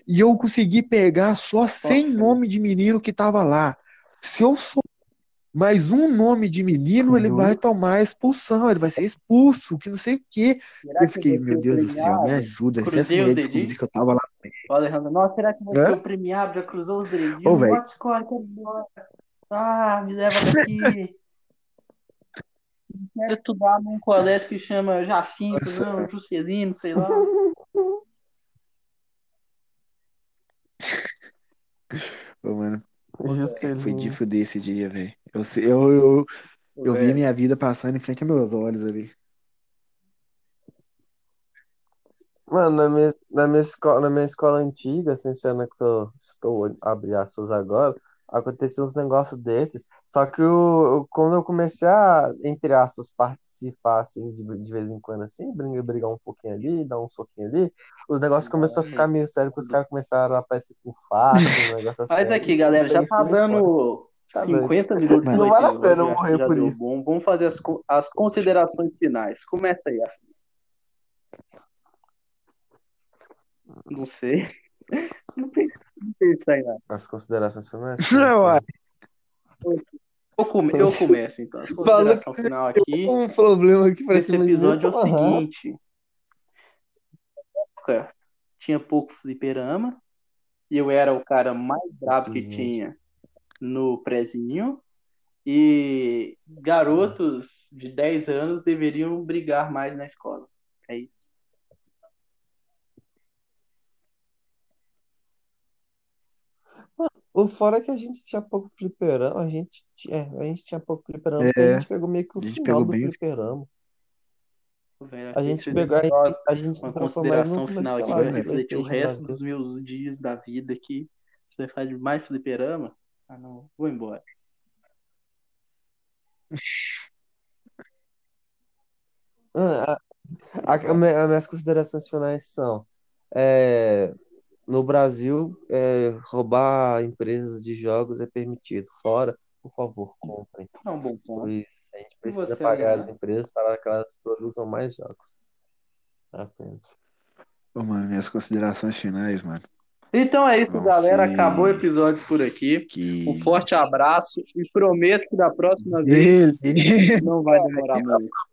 E eu consegui pegar só 100 nomes de menino que tava lá. Se eu sou mais um nome de menino, ele vai tomar expulsão, ele vai ser expulso, que não sei o quê. Será eu fiquei, meu Deus do céu, me ajuda. Cruzei essa mulher descobrir que eu tava lá. Alejandro, nossa, será que você é premiado? Já cruzou os dedinhos? Ô, velho. Ah, me leva daqui. Não quero estudar num colégio que chama Jacinto, não, Juscelino, sei lá. Ô, mano, foi de fuder esse dia, velho. Eu vi minha vida passando em frente aos meus olhos ali. Mano, na minha escola antiga, assim, sendo que eu estou abrindo aspas agora, aconteceu uns negócios desses. Só que quando eu comecei a, entre aspas, participar, assim, de vez em quando, assim, brigar um pouquinho ali, dar um soquinho ali, o negócio começou a ficar meio sério, porque os caras começaram a aparecer com fato, um negócio assim. Mas aqui, galera, já tá dando 50 minutos. Não vale a pena eu morrer por isso. Bom. Vamos fazer as considerações finais. Começa aí, assim. Não sei. Não pensei em nada. As considerações finais? Não, uai. Eu começo, então. A consideração final aqui. Um problema aqui pra esse episódio é o seguinte. Na época, tinha pouco fliperama. Eu era o cara mais brabo que tinha no prezinho. E garotos de 10 anos deveriam brigar mais na escola. É isso. O fora que a gente tinha pouco fliperama, a gente tinha pouco fliperama, a gente pegou meio que o final do fliperama. Velho, a gente uma consideração final aqui vai refletir o resto dos meus dias da vida aqui. Você faz mais fliperama? Ah, não, vou embora. As minhas considerações finais são... No Brasil, roubar empresas de jogos é permitido. Fora, por favor, comprem. É um bom ponto. Isso, a gente precisa pagar as empresas para que elas produzam mais jogos. Apenas. Ô, mano, minhas considerações finais, mano. Então é isso, galera. Acabou o episódio por aqui. Um forte abraço e prometo que da próxima vez não vai demorar muito.